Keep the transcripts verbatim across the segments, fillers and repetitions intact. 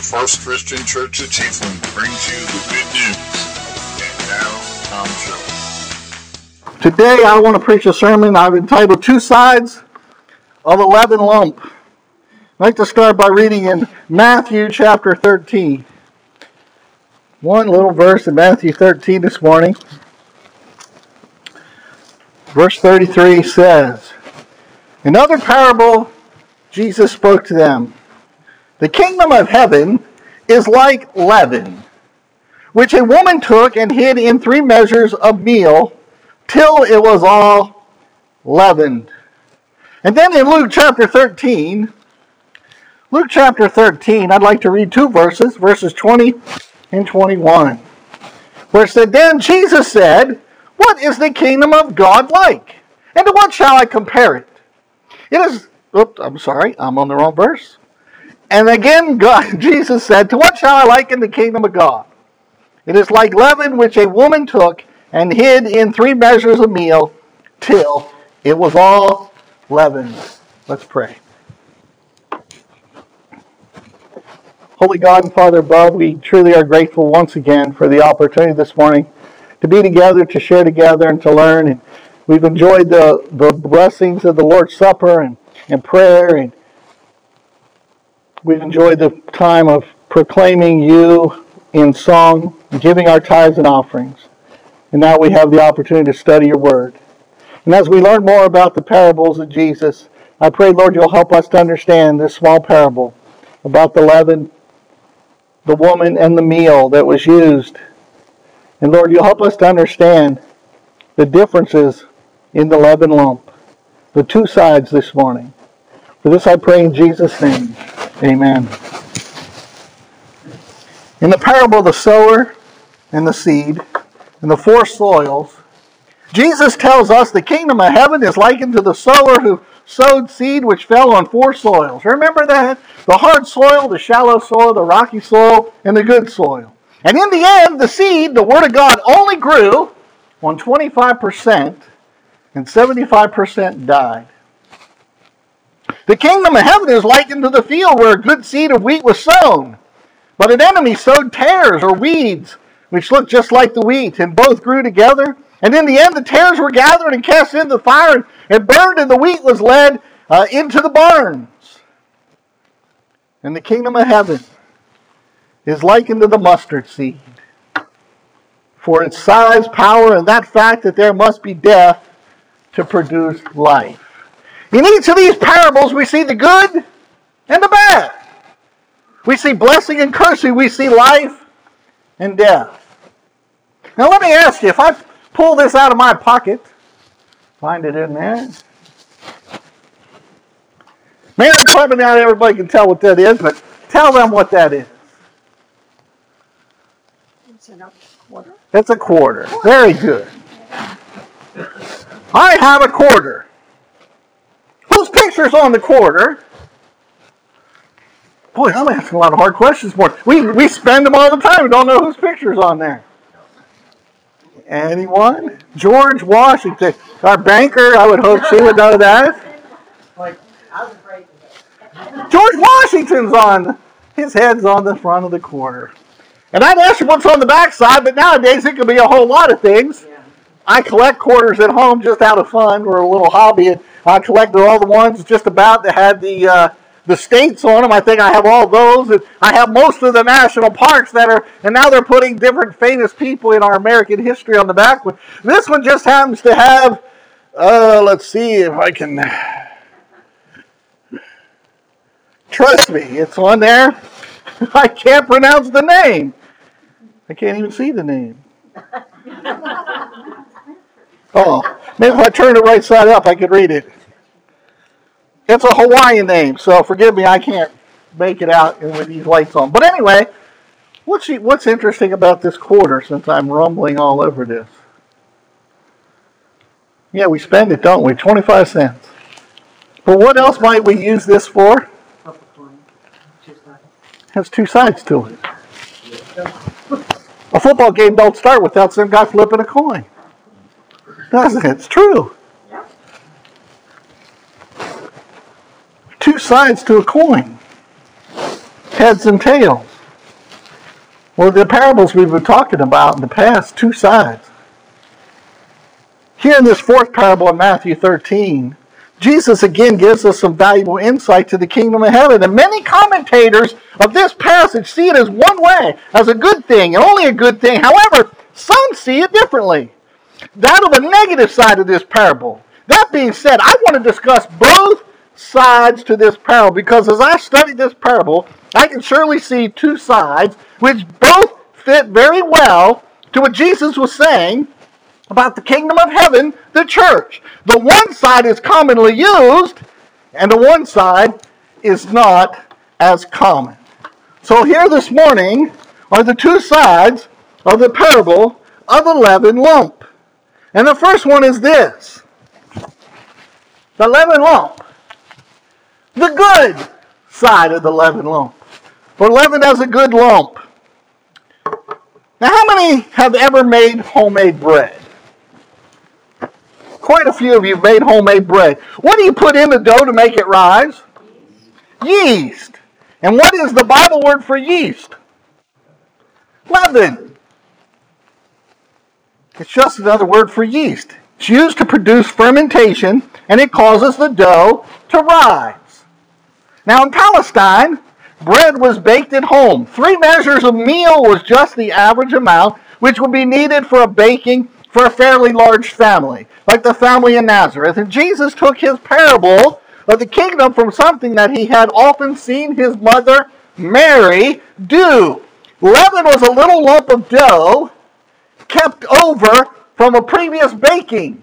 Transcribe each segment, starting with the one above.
the First Christian Church of Chiefland brings you the good news. And now, Tom Show. Today I want to preach a sermon I've entitled Two Sides of a Leaven Lump. I'd like to start by reading in Matthew chapter thirteen. One little verse in Matthew thirteen this morning. Verse thirty-three says, "Another parable Jesus spoke to them. The kingdom of heaven is like leaven, which a woman took and hid in three measures of meal till it was all leavened." And then in Luke chapter thirteen, Luke chapter thirteen, I'd like to read two verses, verses twenty and twenty-one, where it said, "Then Jesus said, 'What is the kingdom of God like? And to what shall I compare it? It is,'" oops, I'm sorry, I'm on the wrong verse. "And again, God," Jesus said, "'To what shall I liken the kingdom of God? It is like leaven which a woman took and hid in three measures of meal till it was all leavened.'" Let's pray. Holy God and Father above, we truly are grateful once again for the opportunity this morning to be together, to share together, and to learn. And we've enjoyed the, the blessings of the Lord's Supper and, and prayer, and we've enjoyed the time of proclaiming you in song, giving our tithes and offerings. And now we have the opportunity to study your word. And as we learn more about the parables of Jesus, I pray, Lord, you'll help us to understand this small parable about the leaven, the woman, and the meal that was used. And Lord, you'll help us to understand the differences in the leaven lump, the two sides this morning. For this I pray in Jesus' name. Amen. In the parable of the sower and the seed and the four soils, Jesus tells us the kingdom of heaven is likened to the sower who sowed seed which fell on four soils. Remember that? The hard soil, the shallow soil, the rocky soil, and the good soil. And in the end, the seed, the Word of God, only grew on twenty-five percent, and seventy-five percent died. The kingdom of heaven is likened to the field where a good seed of wheat was sown. But an enemy sowed tares or weeds, which looked just like the wheat, and both grew together. And in the end, the tares were gathered and cast into the fire and burned, and the wheat was led uh, into the barns. And the kingdom of heaven is likened to the mustard seed. For its size, power, and that fact that there must be death to produce life. In each of these parables, we see the good and the bad. We see blessing and cursing. We see life and death. Now let me ask you, if I pull this out of my pocket, find it in there. Man, probably not everybody can tell what that is, but tell them what that is. It's a quarter. It's a quarter. Very good. I have a quarter. Whose picture's on the quarter? Boy, I'm asking a lot of hard questions more. We we spend them all the time. We don't know whose picture's on there. Anyone? George Washington. Our banker, I would hope she would know that. George Washington's on. His head's on the front of the quarter. And I'd ask you what's on the back side, but nowadays it could be a whole lot of things. I collect quarters at home just out of fun or a little hobby. I collected all the ones just about that had the uh, the states on them. I think I have all those. And I have most of the national parks that are, and now they're putting different famous people in our American history on the back. This one just happens to have, uh, let's see if I can, trust me, it's on there. I can't pronounce the name. I can't even see the name. Oh, maybe if I turn it right side up, I could read it. It's a Hawaiian name, so forgive me, I can't make it out with these lights on. But anyway, what's what's interesting about this quarter, since I'm rumbling all over this? Yeah, we spend it, don't we? twenty-five cents. But what else might we use this for? It has two sides to it. A football game don't start without some guy flipping a coin. Doesn't it? It's true. Yeah. Two sides to a coin. Heads and tails. Well, the parables we've been talking about in the past, two sides. Here in this fourth parable of Matthew thirteen, Jesus again gives us some valuable insight to the kingdom of heaven. And many commentators of this passage see it as one way, as a good thing, and only a good thing. However, some see it differently. That of the negative side of this parable. That being said, I want to discuss both sides to this parable, because as I studied this parable, I can surely see two sides which both fit very well to what Jesus was saying about the kingdom of heaven, the church. The one side is commonly used, and the one side is not as common. So here this morning are the two sides of the parable of the leaven lump. And the first one is this. The leaven lump. The good side of the leaven lump. For leaven as a good lump. Now, how many have ever made homemade bread? Quite a few of you made homemade bread. What do you put in the dough to make it rise? Yeast. Yeast. And what is the Bible word for yeast? Leaven. It's just another word for yeast. It's used to produce fermentation, and it causes the dough to rise. Now in Palestine, bread was baked at home. Three measures of meal was just the average amount, which would be needed for a baking for a fairly large family, like the family in Nazareth. And Jesus took his parable of the kingdom from something that he had often seen his mother, Mary, do. Leaven was a little lump of dough kept over from a previous baking,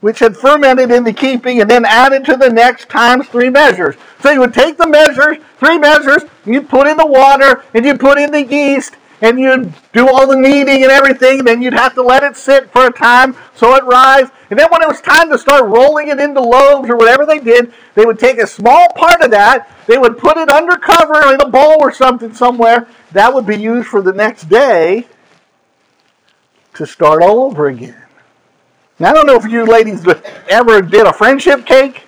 which had fermented in the keeping and then added to the next times three measures. So you would take the measures, three measures, and you'd put in the water, and you'd put in the yeast, and you'd do all the kneading and everything, and then you'd have to let it sit for a time so it rise. And then when it was time to start rolling it into loaves or whatever they did, they would take a small part of that, they would put it under cover in a bowl or something somewhere. That would be used for the next day to start all over again. Now, I don't know if you ladies ever did a friendship cake,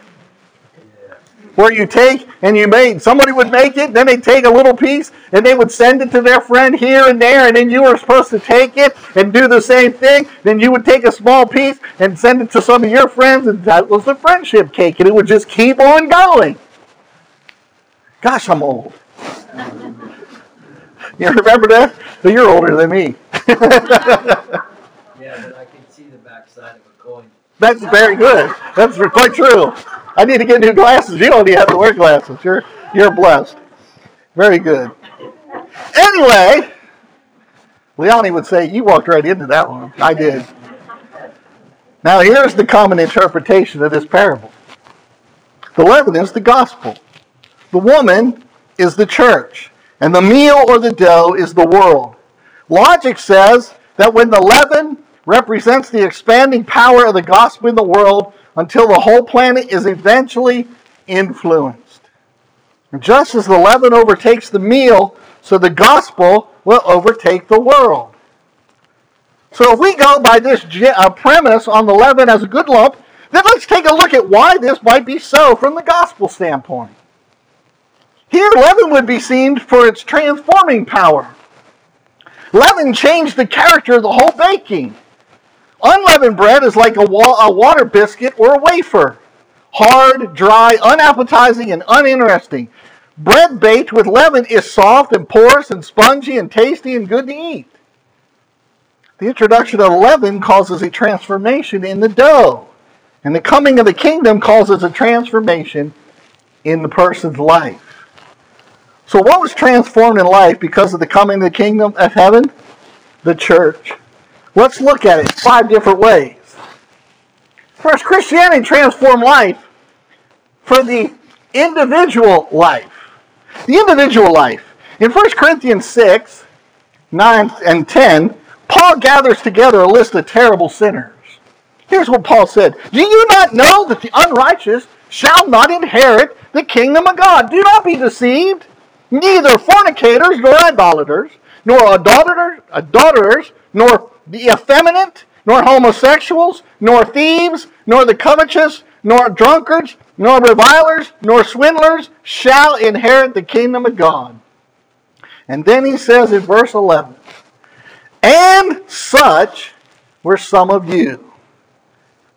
where you take and you made, somebody would make it, then they'd take a little piece and they would send it to their friend here and there, and then you were supposed to take it and do the same thing. Then you would take a small piece and send it to some of your friends, and that was the friendship cake, and it would just keep on going. Gosh, I'm old. You remember that? Well, you're older than me. Yeah, but I can see the backside of a coin. That's very good. That's quite true. I need to get new glasses. You don't need to have to wear glasses. You're you're blessed. Very good. Anyway, Leonie would say, you walked right into that one. I did. Now here's the common interpretation of this parable. The leaven is the gospel. The woman is the church. And the meal or the dough is the world. Logic says that when the leaven represents the expanding power of the gospel in the world, until the whole planet is eventually influenced. And just as the leaven overtakes the meal, so the gospel will overtake the world. So if we go by this premise on the leaven as a good lump, then let's take a look at why this might be so from the gospel standpoint. Here, leaven would be seen for its transforming power. Leaven changed the character of the whole baking. Unleavened bread is like a water biscuit or a wafer. Hard, dry, unappetizing, and uninteresting. Bread baked with leaven is soft and porous and spongy and tasty and good to eat. The introduction of leaven causes a transformation in the dough. And the coming of the kingdom causes a transformation in the person's life. So what was transformed in life because of the coming of the kingdom of heaven? The church. Let's look at it five different ways. First, Christianity transformed life for the individual life. The individual life. In First Corinthians six, nine and ten, Paul gathers together a list of terrible sinners. Here's what Paul said. Do you not know that the unrighteous shall not inherit the kingdom of God? Do not be deceived. Neither fornicators, nor idolaters, nor adulterers, nor the effeminate, nor homosexuals, nor thieves, nor the covetous, nor drunkards, nor revilers, nor swindlers shall inherit the kingdom of God. And then he says in verse eleven, and such were some of you.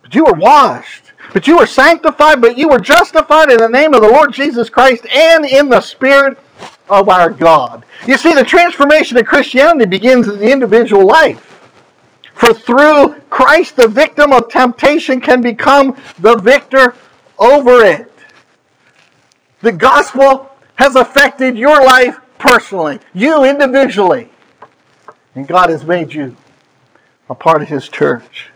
But you were washed, but you were sanctified, but you were justified in the name of the Lord Jesus Christ and in the Spirit of our God. You see, the transformation of Christianity begins in the individual life. For through Christ, the victim of temptation can become the victor over it. The gospel has affected your life personally, you individually. And God has made you a part of His church.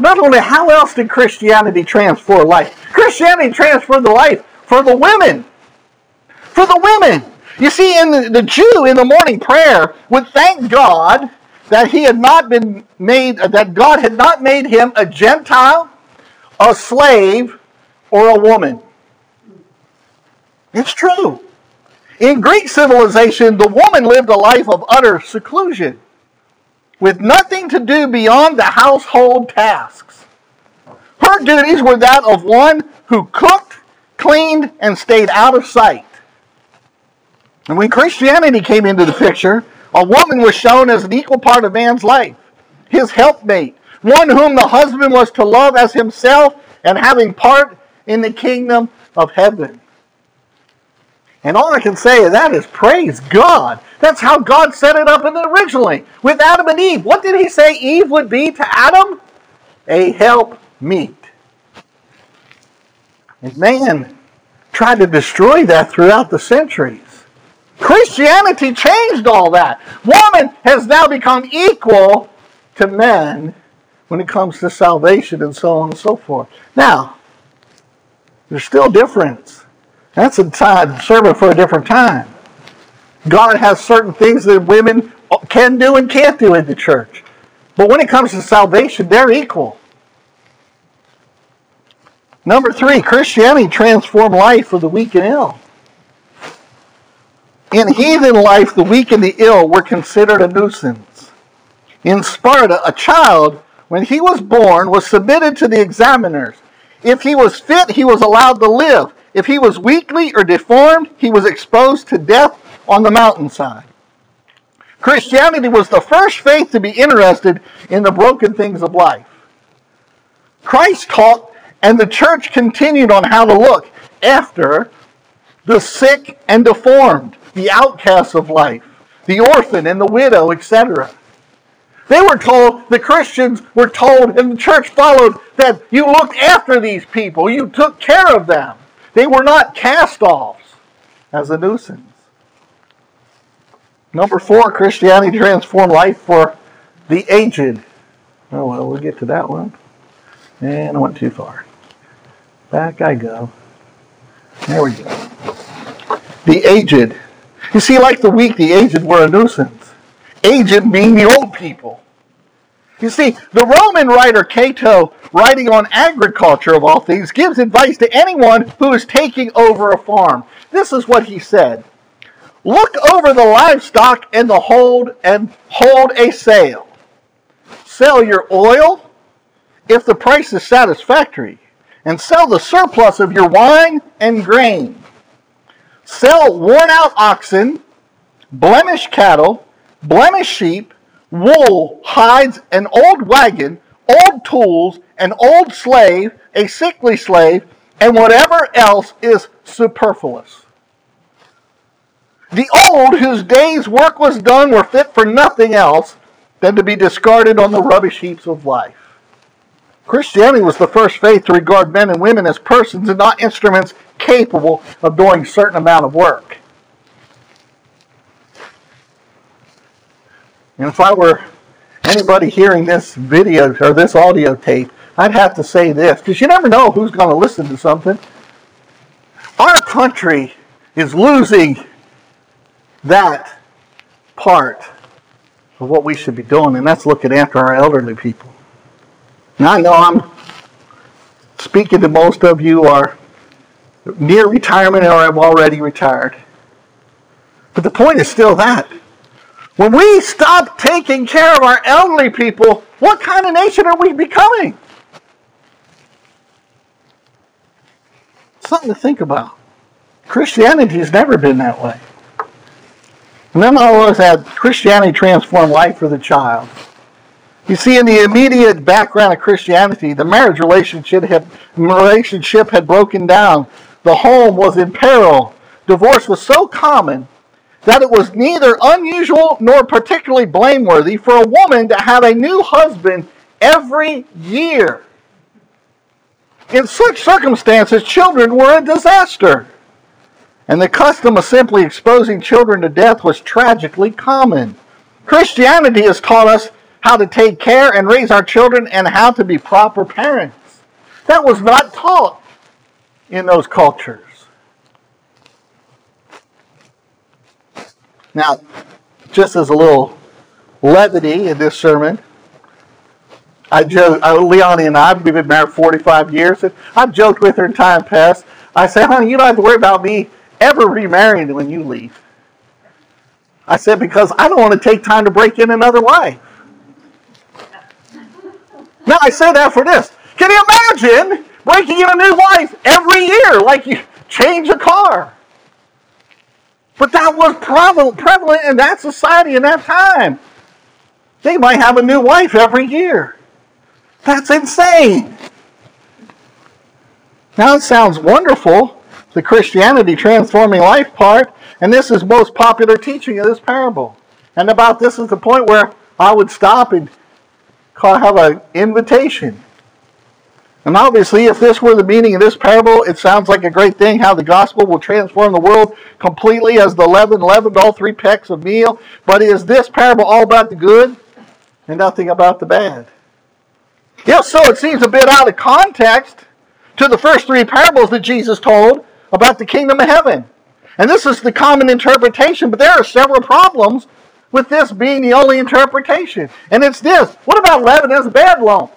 Not only, how else did Christianity transform life? Christianity transformed the life for the women. For the women. You see, in the, the Jew in the morning prayer would thank God that he had not been made, that God had not made him a Gentile, a slave, or a woman. It's true. In Greek civilization, the woman lived a life of utter seclusion, with nothing to do beyond the household tasks. Her duties were that of one who cooked, cleaned, and stayed out of sight. And when Christianity came into the picture, a woman was shown as an equal part of man's life, his helpmate, one whom the husband was to love as himself and having part in the kingdom of heaven. And all I can say is that is praise God. That's how God set it up originally with Adam and Eve. What did He say Eve would be to Adam? A helpmeet. And man tried to destroy that throughout the centuries. Christianity changed all that. Woman has now become equal to men when it comes to salvation and so on and so forth. Now, there's still a difference. That's a time, sermon for a different time. God has certain things that women can do and can't do in the church. But when it comes to salvation, they're equal. Number three, Christianity transformed life for the weak and ill. In heathen life, the weak and the ill were considered a nuisance. In Sparta, a child, when he was born, was submitted to the examiners. If he was fit, he was allowed to live. If he was weakly or deformed, he was exposed to death on the mountainside. Christianity was the first faith to be interested in the broken things of life. Christ taught, and the church continued on how to look after the sick and deformed, the outcasts of life, the orphan and the widow, et cetera. They were told, the Christians were told, and the church followed, that you looked after these people, you took care of them. They were not cast-offs as a nuisance. Number four, Christianity transformed life for the aged. Oh, well, we'll get to that one. And I went too far. Back I go. There we go. The aged. You see, like the weak, the aged were a nuisance. Aged being the old people. You see, the Roman writer Cato, writing on agriculture of all things, gives advice to anyone who is taking over a farm. This is what he said. Look over the livestock and the hold and hold a sale. Sell your oil if the price is satisfactory, and sell the surplus of your wine and grain. Sell worn-out oxen, blemished cattle, blemished sheep, wool, hides, an old wagon, old tools, an old slave, a sickly slave, and whatever else is superfluous. The old, whose day's work was done, were fit for nothing else than to be discarded on the rubbish heaps of life. Christianity was the first faith to regard men and women as persons and not instruments capable of doing a certain amount of work. And if I were anybody hearing this video or this audio tape, I'd have to say this, because you never know who's going to listen to something. Our country is losing that part of what we should be doing, and that's looking after our elderly people. Now, I know I'm speaking to most of you are near retirement or have already retired. But the point is still that. When we stop taking care of our elderly people, what kind of nation are we becoming? Something to think about. Christianity has never been that way. Menelaus had Christianity transformed life for the child. You see, in the immediate background of Christianity, the marriage relationship had, relationship had broken down. The home was in peril. Divorce was so common that it was neither unusual nor particularly blameworthy for a woman to have a new husband every year. In such circumstances, children were a disaster, and the custom of simply exposing children to death was tragically common. Christianity has taught us how to take care and raise our children and how to be proper parents. That was not taught in those cultures. Now, just as a little levity in this sermon, I joke, Leonie and I, we've been married forty-five years, and I've joked with her in time past. I say, honey, you don't have to worry about me ever remarrying when you leave. I said, because I don't want to take time to break in another life. Now, I say that for this. Can you imagine breaking in a new life every year, like you change a car? But that was prevalent in that society in that time. They might have a new wife every year. That's insane. Now it sounds wonderful, the Christianity transforming life part, and this is most popular teaching of this parable. And about this is the point where I would stop and call, have an invitation. And obviously, if this were the meaning of this parable, it sounds like a great thing, how the gospel will transform the world completely as the leaven leavened all three pecks of meal. But is this parable all about the good and nothing about the bad? If so, it seems a bit out of context to the first three parables that Jesus told about the kingdom of heaven. And this is the common interpretation, but there are several problems with this being the only interpretation. And it's this: what about leaven as a bad lump?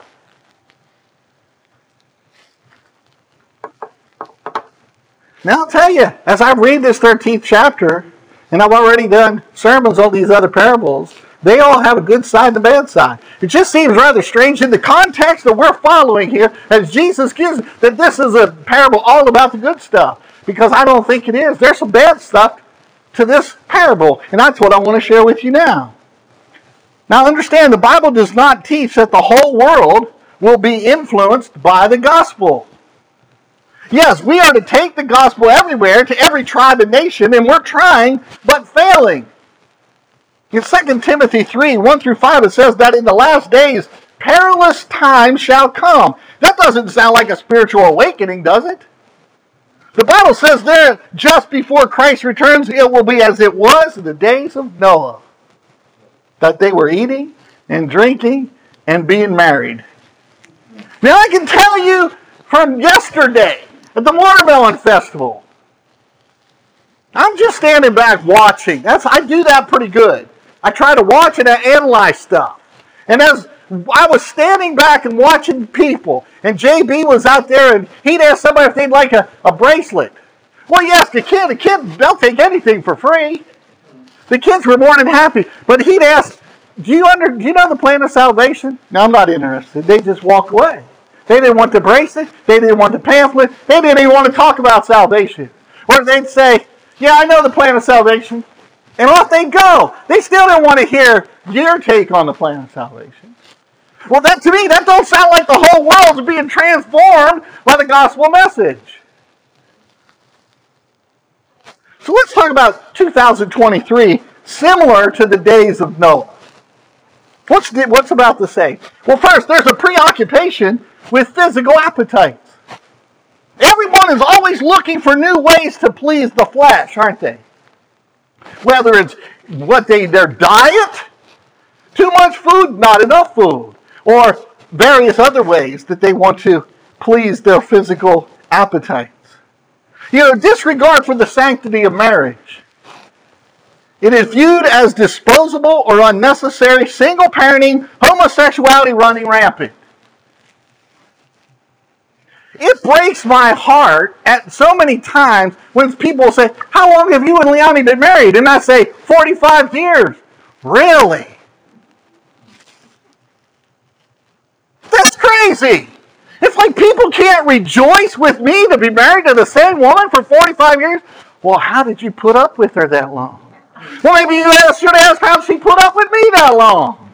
Now I'll tell you, as I read this thirteenth chapter, and I've already done sermons on these other parables, they all have a good side and a bad side. It just seems rather strange in the context that we're following here, as Jesus gives, that this is a parable all about the good stuff. Because I don't think it is. There's some bad stuff to this parable, and that's what I want to share with you now. Now understand, the Bible does not teach that the whole world will be influenced by the gospel. Yes, we are to take the gospel everywhere, to every tribe and nation, and we're trying, but failing. In Second Timothy three, one through five, it says that in the last days, perilous times shall come. That doesn't sound like a spiritual awakening, does it? The Bible says there, just before Christ returns, it will be as it was in the days of Noah, that they were eating and drinking and being married. Now I can tell you from yesterday, at the Watermelon Festival. I'm just standing back watching. That's, I do that pretty good. I try to watch and I analyze stuff. And as I was standing back and watching people, and J B was out there, and he'd ask somebody if they'd like a, a bracelet. Well, you ask a kid, a kid, they'll take anything for free. The kids were more than happy. But he'd ask, do you, under, do you know the plan of salvation? No, I'm not interested. They just walk away. They didn't want the bracelet. They didn't want the pamphlet. They didn't even want to talk about salvation. Or they'd say, yeah, I know the plan of salvation. And off they'd go. They still didn't want to hear your take on the plan of salvation. Well, that to me, that don't sound like the whole world's being transformed by the gospel message. So let's talk about two thousand twenty-three, similar to the days of Noah. What's, what's about to say? Well, first, there's a preoccupation with physical appetites. Everyone is always looking for new ways to please the flesh, aren't they? Whether it's what they their diet, too much food, not enough food, or various other ways that they want to please their physical appetites. You know, disregard for the sanctity of marriage. It is viewed as disposable or unnecessary, single parenting, homosexuality running rampant. It breaks my heart at so many times when people say, how long have you and Leonie been married? And I say, forty-five years. Really? That's crazy. It's like people can't rejoice with me to be married to the same woman for forty-five years. Well, how did you put up with her that long? Well, maybe you should ask, how she put up with me that long?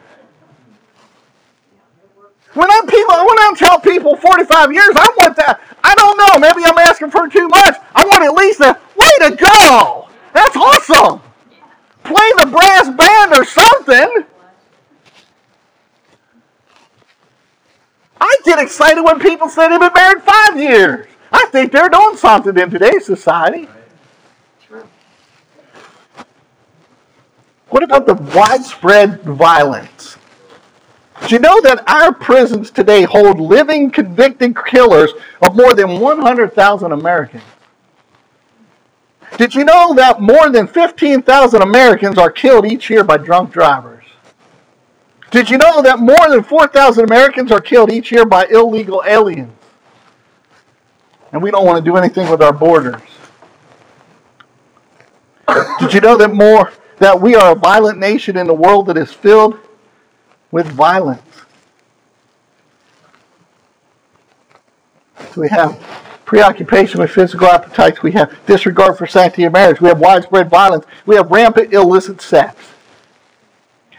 When I people, when I tell people forty-five years, I want that. I don't know. Maybe I'm asking for too much. I want at least a way to go. That's awesome. Play the brass band or something. I get excited when people say they've been married five years. I think they're doing something in today's society. What about the widespread violence? Do you know that our prisons today hold living convicted killers of more than one hundred thousand Americans? Did you know that more than fifteen thousand Americans are killed each year by drunk drivers? Did you know that more than four thousand Americans are killed each year by illegal aliens? And we don't want to do anything with our borders. Did you know that more that we are a violent nation in a world that is filled with violence? So we have preoccupation with physical appetites. We have disregard for sanctity of marriage. We have widespread violence. We have rampant illicit sex.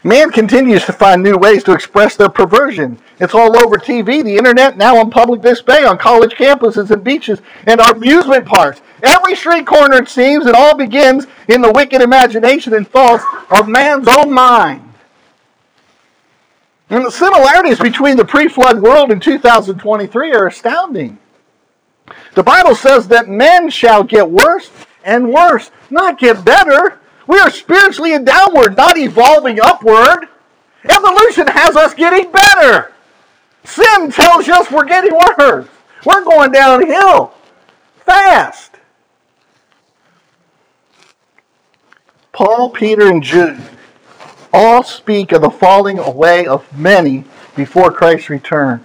Man continues to find new ways to express their perversion. It's all over T V, the internet, now on public display, on college campuses and beaches, and our amusement parks. Every street corner, it seems, it all begins in the wicked imagination and thoughts of man's own mind. And the similarities between the pre-flood world and two thousand twenty-three are astounding. The Bible says that men shall get worse and worse, not get better. We are spiritually and downward, not evolving upward. Evolution has us getting better. Sin tells us we're getting worse. We're going downhill fast. Paul, Peter, and Jude all speak of the falling away of many before Christ's return.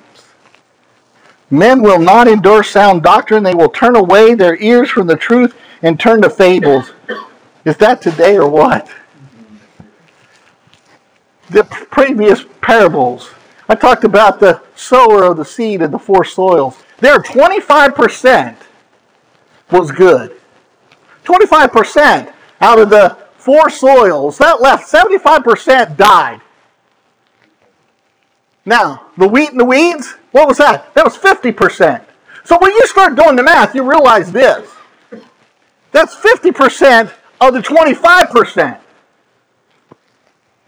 Men will not endure sound doctrine. They will turn away their ears from the truth and turn to fables. Is that today or what? The previous parables. I talked about the sower of the seed and the four soils. There, twenty-five percent was good. twenty-five percent out of the four soils. That left seventy-five percent died. Now, the wheat and the weeds, what was that? That was fifty percent. So when you start doing the math, you realize this. That's fifty percent of the twenty-five percent.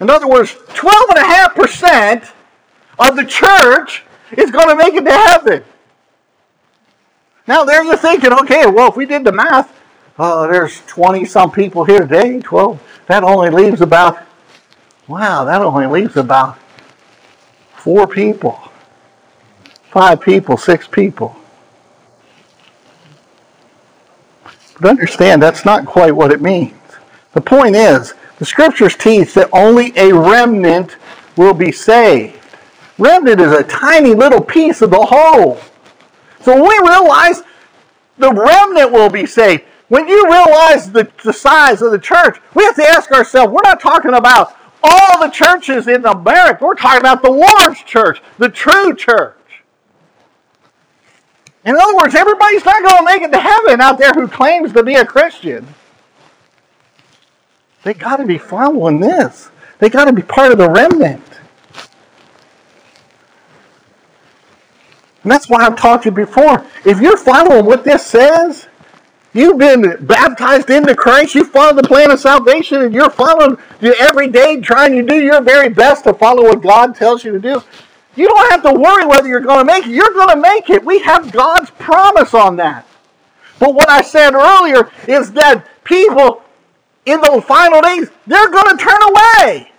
In other words, twelve point five percent of the church is going to make it to heaven. Now there you're thinking, okay, well, if we did the math, uh, there's twenty-some people here today, twelve. That only leaves about, wow, that only leaves about Four people, five people, six people. But understand, that's not quite what it means. The point is, the scriptures teach that only a remnant will be saved. Remnant is a tiny little piece of the whole. So when we realize the remnant will be saved, when you realize the, the size of the church, we have to ask ourselves, we're not talking about all the churches in America. We're talking about the Lord's church, the true church. In other words, everybody's not going to make it to heaven out there who claims to be a Christian. They got to be following this. They got to be part of the remnant. And that's why I've talked to you before. If you're following what this says, you've been baptized into Christ. You follow the plan of salvation, and you're following every day, trying to do your very best to follow what God tells you to do. You don't have to worry whether you're going to make it. You're going to make it. We have God's promise on that. But what I said earlier is that people in those final days, they're going to turn away.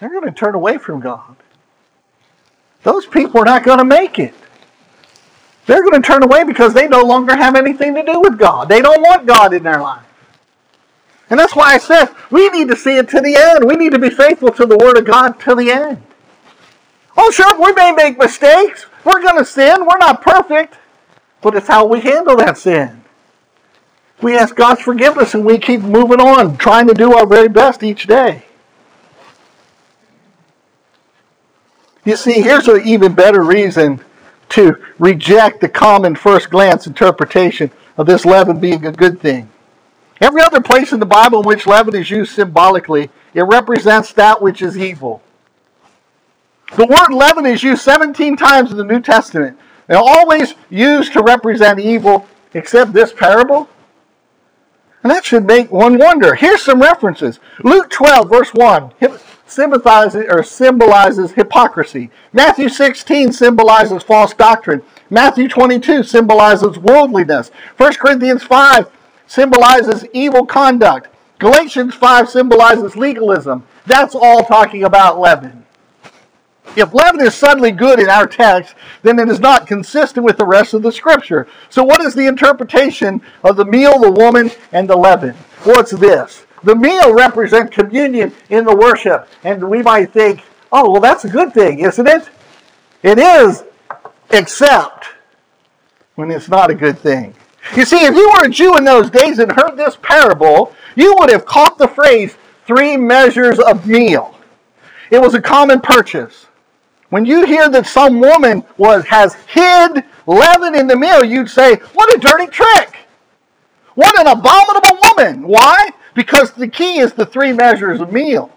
They're going to turn away from God. Those people are not going to make it. They're going to turn away because they no longer have anything to do with God. They don't want God in their life. And that's why I said, we need to see it to the end. We need to be faithful to the Word of God to the end. Oh, sure, we may make mistakes. We're going to sin. We're not perfect. But it's how we handle that sin. We ask God's forgiveness and we keep moving on, trying to do our very best each day. You see, here's an even better reason to reject the common first glance interpretation of this leaven being a good thing. Every other place in the Bible in which leaven is used symbolically, it represents that which is evil. The word leaven is used seventeen times in the New Testament. They're always used to represent evil, except this parable. And that should make one wonder. Here's some references. Luke twelve, verse one, symbolizes, or symbolizes hypocrisy. Matthew sixteen symbolizes false doctrine. Matthew twenty-two symbolizes worldliness. First Corinthians five symbolizes evil conduct. Galatians five symbolizes legalism. That's all talking about leaven. If leaven is suddenly good in our text, then it is not consistent with the rest of the Scripture. So what is the interpretation of the meal, the woman, and the leaven? Well, it's this. The meal represents communion in the worship. And we might think, oh, well, that's a good thing, isn't it? It is, except when it's not a good thing. You see, if you were a Jew in those days and heard this parable, you would have caught the phrase, three measures of meal. It was a common purchase. When you hear that some woman was has hid leaven in the meal, you'd say, what a dirty trick! What an abominable woman! Why? Because the key is the three measures of meal.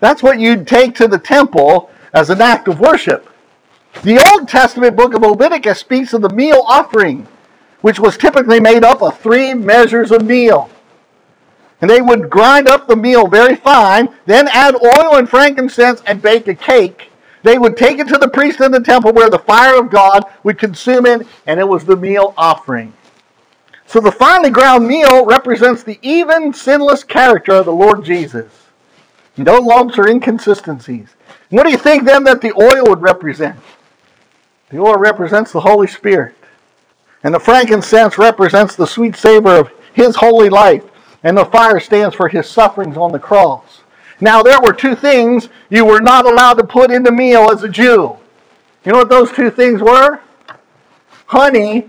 That's what you'd take to the temple as an act of worship. The Old Testament book of Leviticus speaks of the meal offering, which was typically made up of three measures of meal. And they would grind up the meal very fine, then add oil and frankincense and bake a cake. They would take it to the priest in the temple where the fire of God would consume it, and it was the meal offering. So the finely ground meal represents the even, sinless character of the Lord Jesus. No lumps or inconsistencies. What do you think then that the oil would represent? The oil represents the Holy Spirit. And the frankincense represents the sweet savor of His holy life. And the fire stands for His sufferings on the cross. Now there were two things you were not allowed to put in the meal as a Jew. You know what those two things were? Honey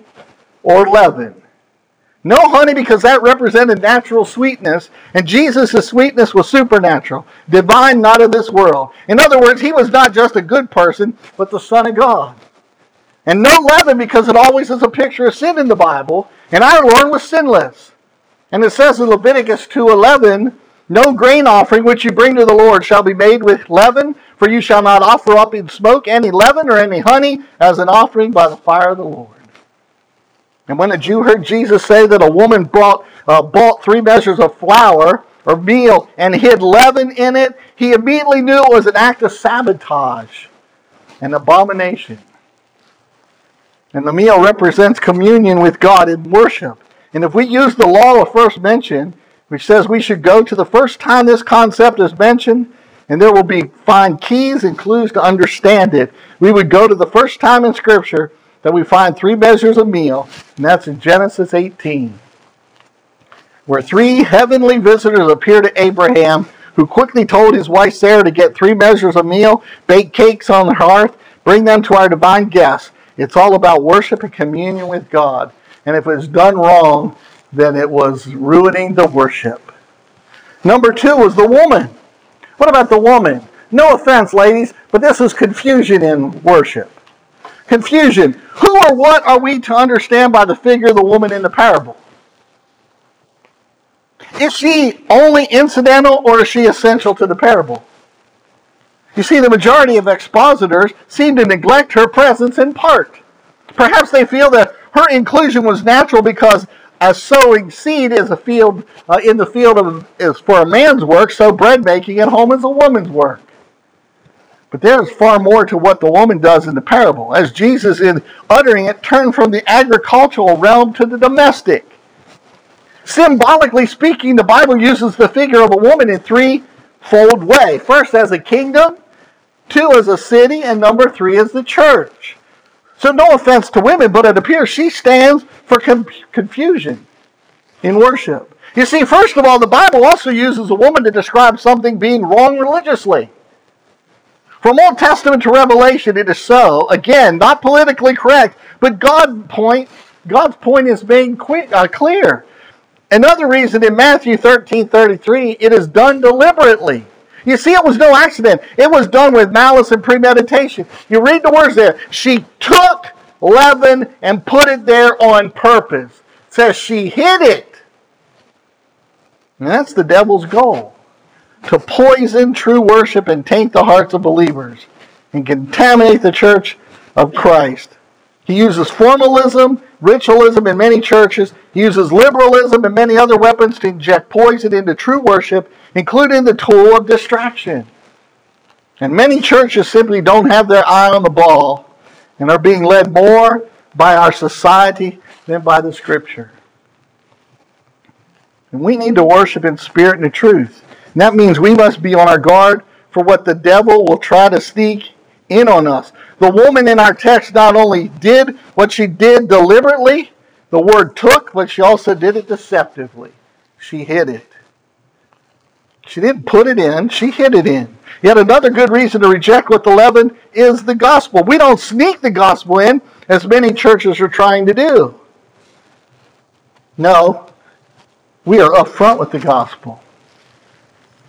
or leaven. No honey, because that represented natural sweetness, and Jesus' sweetness was supernatural, divine, not of this world. In other words, He was not just a good person, but the Son of God. And no leaven, because it always is a picture of sin in the Bible, and our Lord was sinless. And it says in Leviticus two eleven, no grain offering which you bring to the Lord shall be made with leaven, for you shall not offer up in smoke any leaven or any honey as an offering by the fire of the Lord. And when a Jew heard Jesus say that a woman brought, uh, bought three measures of flour or meal and hid leaven in it, he immediately knew it was an act of sabotage, an abomination. And the meal represents communion with God in worship. And if we use the law of first mention, which says we should go to the first time this concept is mentioned, and there will be find keys and clues to understand it, we would go to the first time in Scripture that we find three measures of meal, and that's in Genesis eighteen, where three heavenly visitors appear to Abraham, who quickly told his wife Sarah to get three measures of meal, bake cakes on the hearth, bring them to our divine guest. It's all about worship and communion with God. And if it's done wrong, then it was ruining the worship. Number two was the woman. What about the woman? No offense, ladies, but this is confusion in worship. Confusion. Who or what are we to understand by the figure of the woman in the parable? Is she only incidental or is she essential to the parable? You see, the majority of expositors seem to neglect her presence in part. Perhaps they feel that her inclusion was natural because as sowing seed is a field uh, in the field of, is for a man's work, so bread making at home is a woman's work. But there's far more to what the woman does in the parable. As Jesus, in uttering it, turned from the agricultural realm to the domestic. Symbolically speaking, the Bible uses the figure of a woman in threefold way. First, as a kingdom. Two, as a city. And number three, as the church. So no offense to women, but it appears she stands for com- confusion in worship. You see, first of all, the Bible also uses a woman to describe something being wrong religiously. From Old Testament to Revelation, it is so. Again, not politically correct, but God point, God's point is made quick, uh, clear. Another reason in Matthew thirteen thirty-three, it is done deliberately. You see, it was no accident. It was done with malice and premeditation. You read the words there. She took leaven and put it there on purpose. It says she hid it. And that's the devil's goal. To poison true worship and taint the hearts of believers and contaminate the church of Christ. He uses formalism, ritualism in many churches. He uses liberalism and many other weapons to inject poison into true worship, including the tool of distraction. And many churches simply don't have their eye on the ball and are being led more by our society than by the Scripture. And we need to worship in spirit and in truth. And that means we must be on our guard for what the devil will try to sneak in on us. The woman in our text not only did what she did deliberately, the word took, but she also did it deceptively. She hid it. She didn't put it in, she hid it in. Yet another good reason to reject what the leaven is the gospel. We don't sneak the gospel in, as many churches are trying to do. No, we are upfront with the gospel.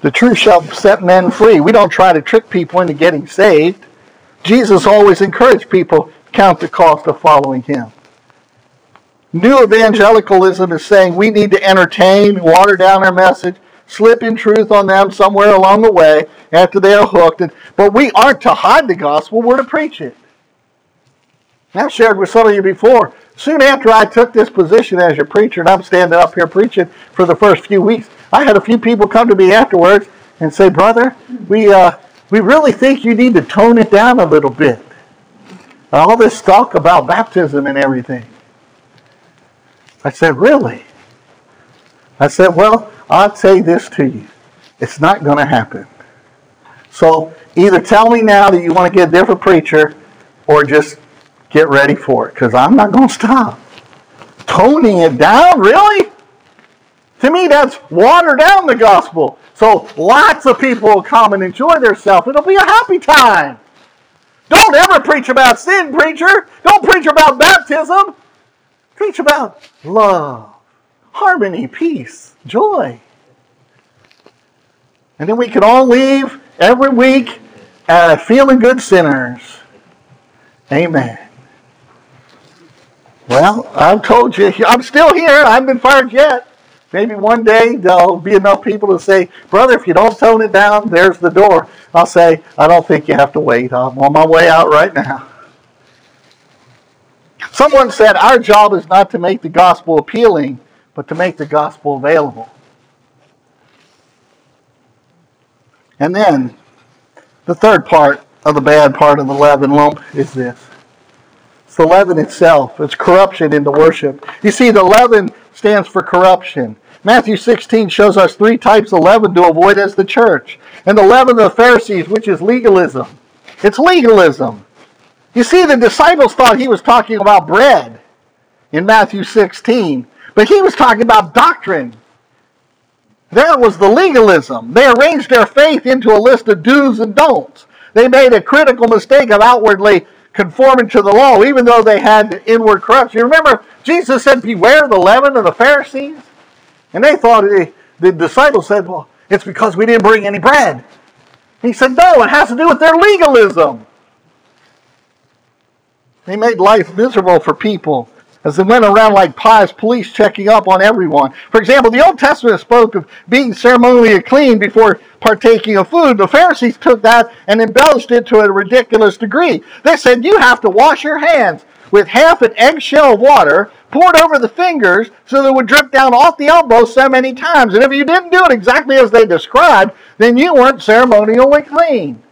The truth shall set men free. We don't try to trick people into getting saved. Jesus always encouraged people to count the cost of following him. New evangelicalism is saying we need to entertain, water down our message, slip in truth on them somewhere along the way after they are hooked. But we aren't to hide the gospel, we're to preach it. And I've shared with some of you before, soon after I took this position as your preacher, and I'm standing up here preaching for the first few weeks, I had a few people come to me afterwards and say, Brother, we uh, we really think you need to tone it down a little bit. All this talk about baptism and everything. I said, Really? I said, Well, I'll say this to you. It's not going to happen. So either tell me now that you want to get a different preacher or just get ready for it, because I'm not going to stop. Toning it down? Really? To me, that's water down the gospel. So lots of people will come and enjoy themselves. It'll be a happy time. Don't ever preach about sin, preacher. Don't preach about baptism. Preach about love, harmony, peace, joy. And then we can all leave every week uh, feeling good sinners. Amen. Well, I've told you, I'm still here. I haven't been fired yet. Maybe one day there'll be enough people to say, Brother, if you don't tone it down, there's the door. I'll say, I don't think you have to wait. I'm on my way out right now. Someone said, our job is not to make the gospel appealing, but to make the gospel available. And then, the third part of the bad part of the leaven lump is this. It's the leaven itself. It's corruption into worship. You see, the leaven stands for corruption. Matthew sixteen shows us three types of leaven to avoid as the church. And the leaven of the Pharisees, which is legalism. It's legalism. You see, the disciples thought he was talking about bread in Matthew sixteen. But he was talking about doctrine. That was the legalism. They arranged their faith into a list of do's and don'ts. They made a critical mistake of outwardly conforming to the law, even though they had inward corruption. You remember, Jesus said, beware the leaven of the Pharisees? And they thought, the disciples said, well, it's because we didn't bring any bread. And he said, no, it has to do with their legalism. They made life miserable for people as they went around like pious police checking up on everyone. For example, the Old Testament spoke of being ceremonially clean before partaking of food. The Pharisees took that and embellished it to a ridiculous degree. They said, you have to wash your hands with half an eggshell of water poured over the fingers so that it would drip down off the elbow so many times. And if you didn't do it exactly as they described, then you weren't ceremonially clean.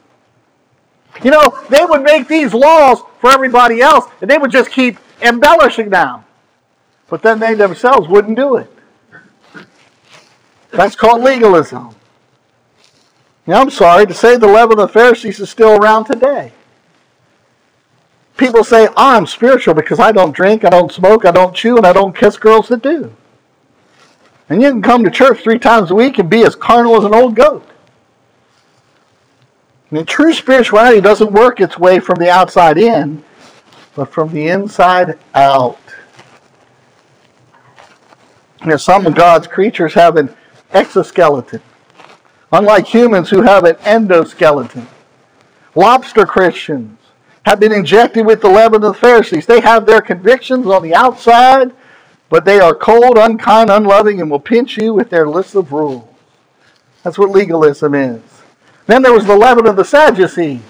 You know, they would make these laws for everybody else, and they would just keep embellishing them. But then they themselves wouldn't do it. That's called legalism. Now, I'm sorry to say the leaven of the Pharisees is still around today. People say, I'm spiritual because I don't drink, I don't smoke, I don't chew, and I don't kiss girls that do. And you can come to church three times a week and be as carnal as an old goat. And true spirituality doesn't work its way from the outside in, but from the inside out. You know, some of God's creatures have an exoskeleton, unlike humans who have an endoskeleton. Lobster Christians have been injected with the leaven of the Pharisees. They have their convictions on the outside, But they are cold, unkind, unloving, and will pinch you with their list of rules. That's what legalism is. Then there was the leaven of the Sadducees.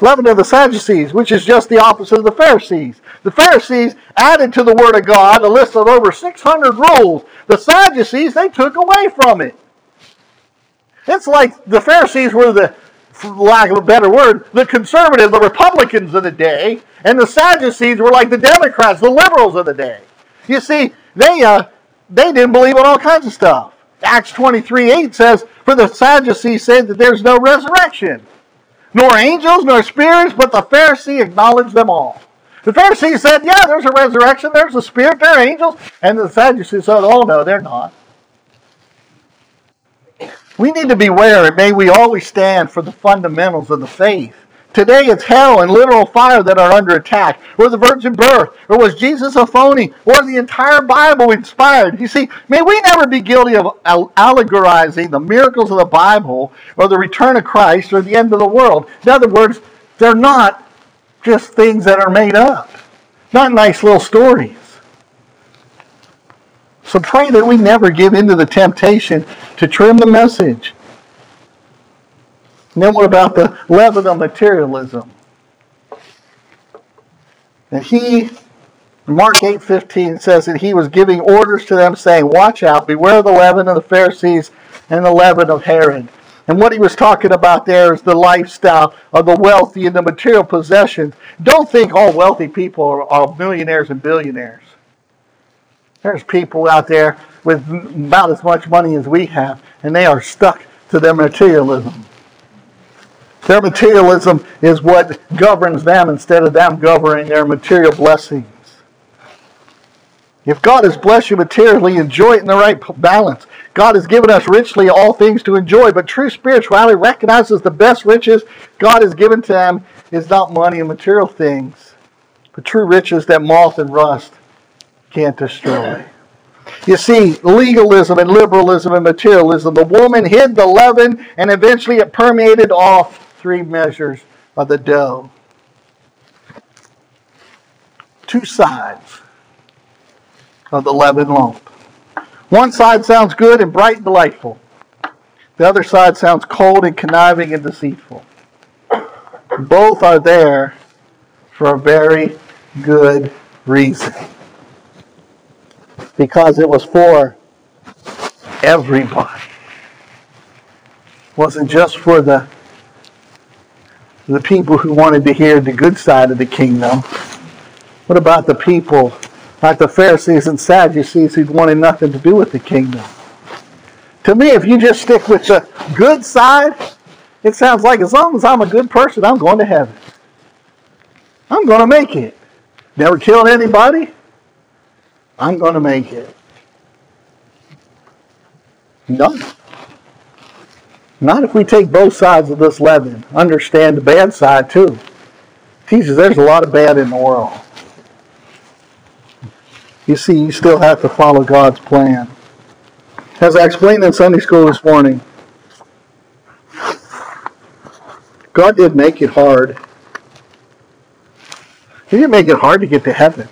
Leaven of the Sadducees, which is just the opposite of the Pharisees. The Pharisees added to the Word of God a list of over six hundred rules. The Sadducees, they took away from it. It's like the Pharisees were the, for lack of a better word, the conservative, the Republicans of the day, and the Sadducees were like the Democrats, the liberals of the day. You see, they uh, they didn't believe in all kinds of stuff. Acts twenty-three eight says, "For the Sadducees said that there's no resurrection, nor angels, nor spirits, but the Pharisee acknowledged them all." The Pharisees said, yeah, there's a resurrection, there's a spirit, there are angels. And the Sadducees said, oh no, they're not. We need to beware, and may we always stand for the fundamentals of the faith. Today it's hell and literal fire that are under attack, or the virgin birth, or was Jesus a phony, or the entire Bible inspired. You see, may we never be guilty of allegorizing the miracles of the Bible, or the return of Christ, or the end of the world. In other words, they're not just things that are made up, not nice little stories. So pray that we never give into the temptation to trim the message. And then what about the leaven of materialism? And he, Mark eight fifteen says that he was giving orders to them saying, watch out, beware the leaven of the Pharisees and the leaven of Herod. And what he was talking about there is the lifestyle of the wealthy and the material possessions. Don't think all wealthy people are, are millionaires and billionaires. There's people out there with about as much money as we have, and they are stuck to their materialism. Their materialism is what governs them instead of them governing their material blessings. If God has blessed you materially, enjoy it in the right balance. God has given us richly all things to enjoy, but true spirituality recognizes the best riches God has given to them is not money and material things, but true riches that moth and rust can't destroy. You see, legalism and liberalism and materialism, the woman hid the leaven and eventually it permeated all three measures of the dough. Two sides of the leaven lump. One side sounds good and bright and delightful. The other side sounds cold and conniving and deceitful. Both are there for a very good reason. Because it was for everybody. It wasn't just for the, the people who wanted to hear the good side of the kingdom. What about the people, like the Pharisees and Sadducees, who wanted nothing to do with the kingdom? To me, if you just stick with the good side, it sounds like as long as I'm a good person, I'm going to heaven. I'm going to make it. Never killed anybody. I'm going to make it. No. Not if we take both sides of this leaven. Understand the bad side too. Jesus, there's a lot of bad in the world. You see, you still have to follow God's plan. As I explained in Sunday school this morning, God did make it hard. He didn't make it hard to get to heaven.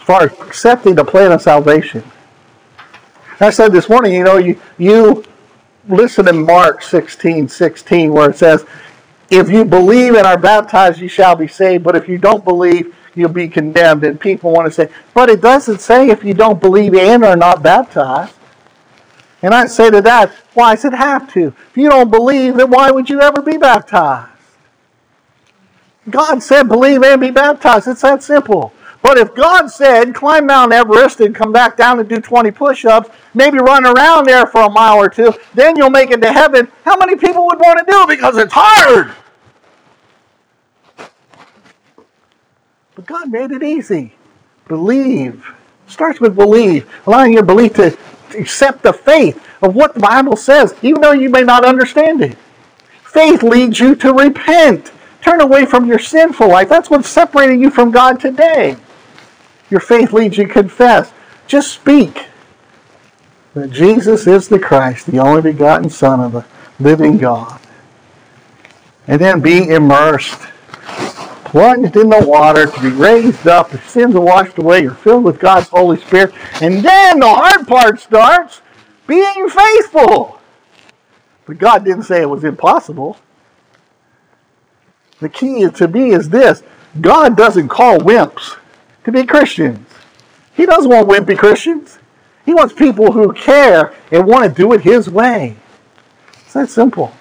As far as accepting the plan of salvation. I said this morning, you know, you, you listen to Mark sixteen sixteen, where it says, if you believe and are baptized, you shall be saved, but if you don't believe, you'll be condemned. And people want to say, but it doesn't say if you don't believe and are not baptized. And I say to that, why does it have to? If you don't believe, then why would you ever be baptized? God said, believe and be baptized. It's that simple. But if God said, climb Mount Everest and come back down and do twenty push-ups, maybe run around there for a mile or two, then you'll make it to heaven, how many people would want to do it? Because it's hard. But God made it easy. Believe. It starts with believe. Allowing your belief to accept the faith of what the Bible says, even though you may not understand it. Faith leads you to repent. Turn away from your sinful life. That's what's separating you from God today. Your faith leads you to confess. Just speak that Jesus is the Christ, the only begotten Son of the living God. And then be immersed. plunged in the water, to be raised up, the sins are washed away, you're filled with God's Holy Spirit. And then the hard part starts, being faithful. But God didn't say it was impossible. The key to me is this: God doesn't call wimps to be Christians. He doesn't want wimpy Christians. He wants people who care and want to do it His way. It's that simple.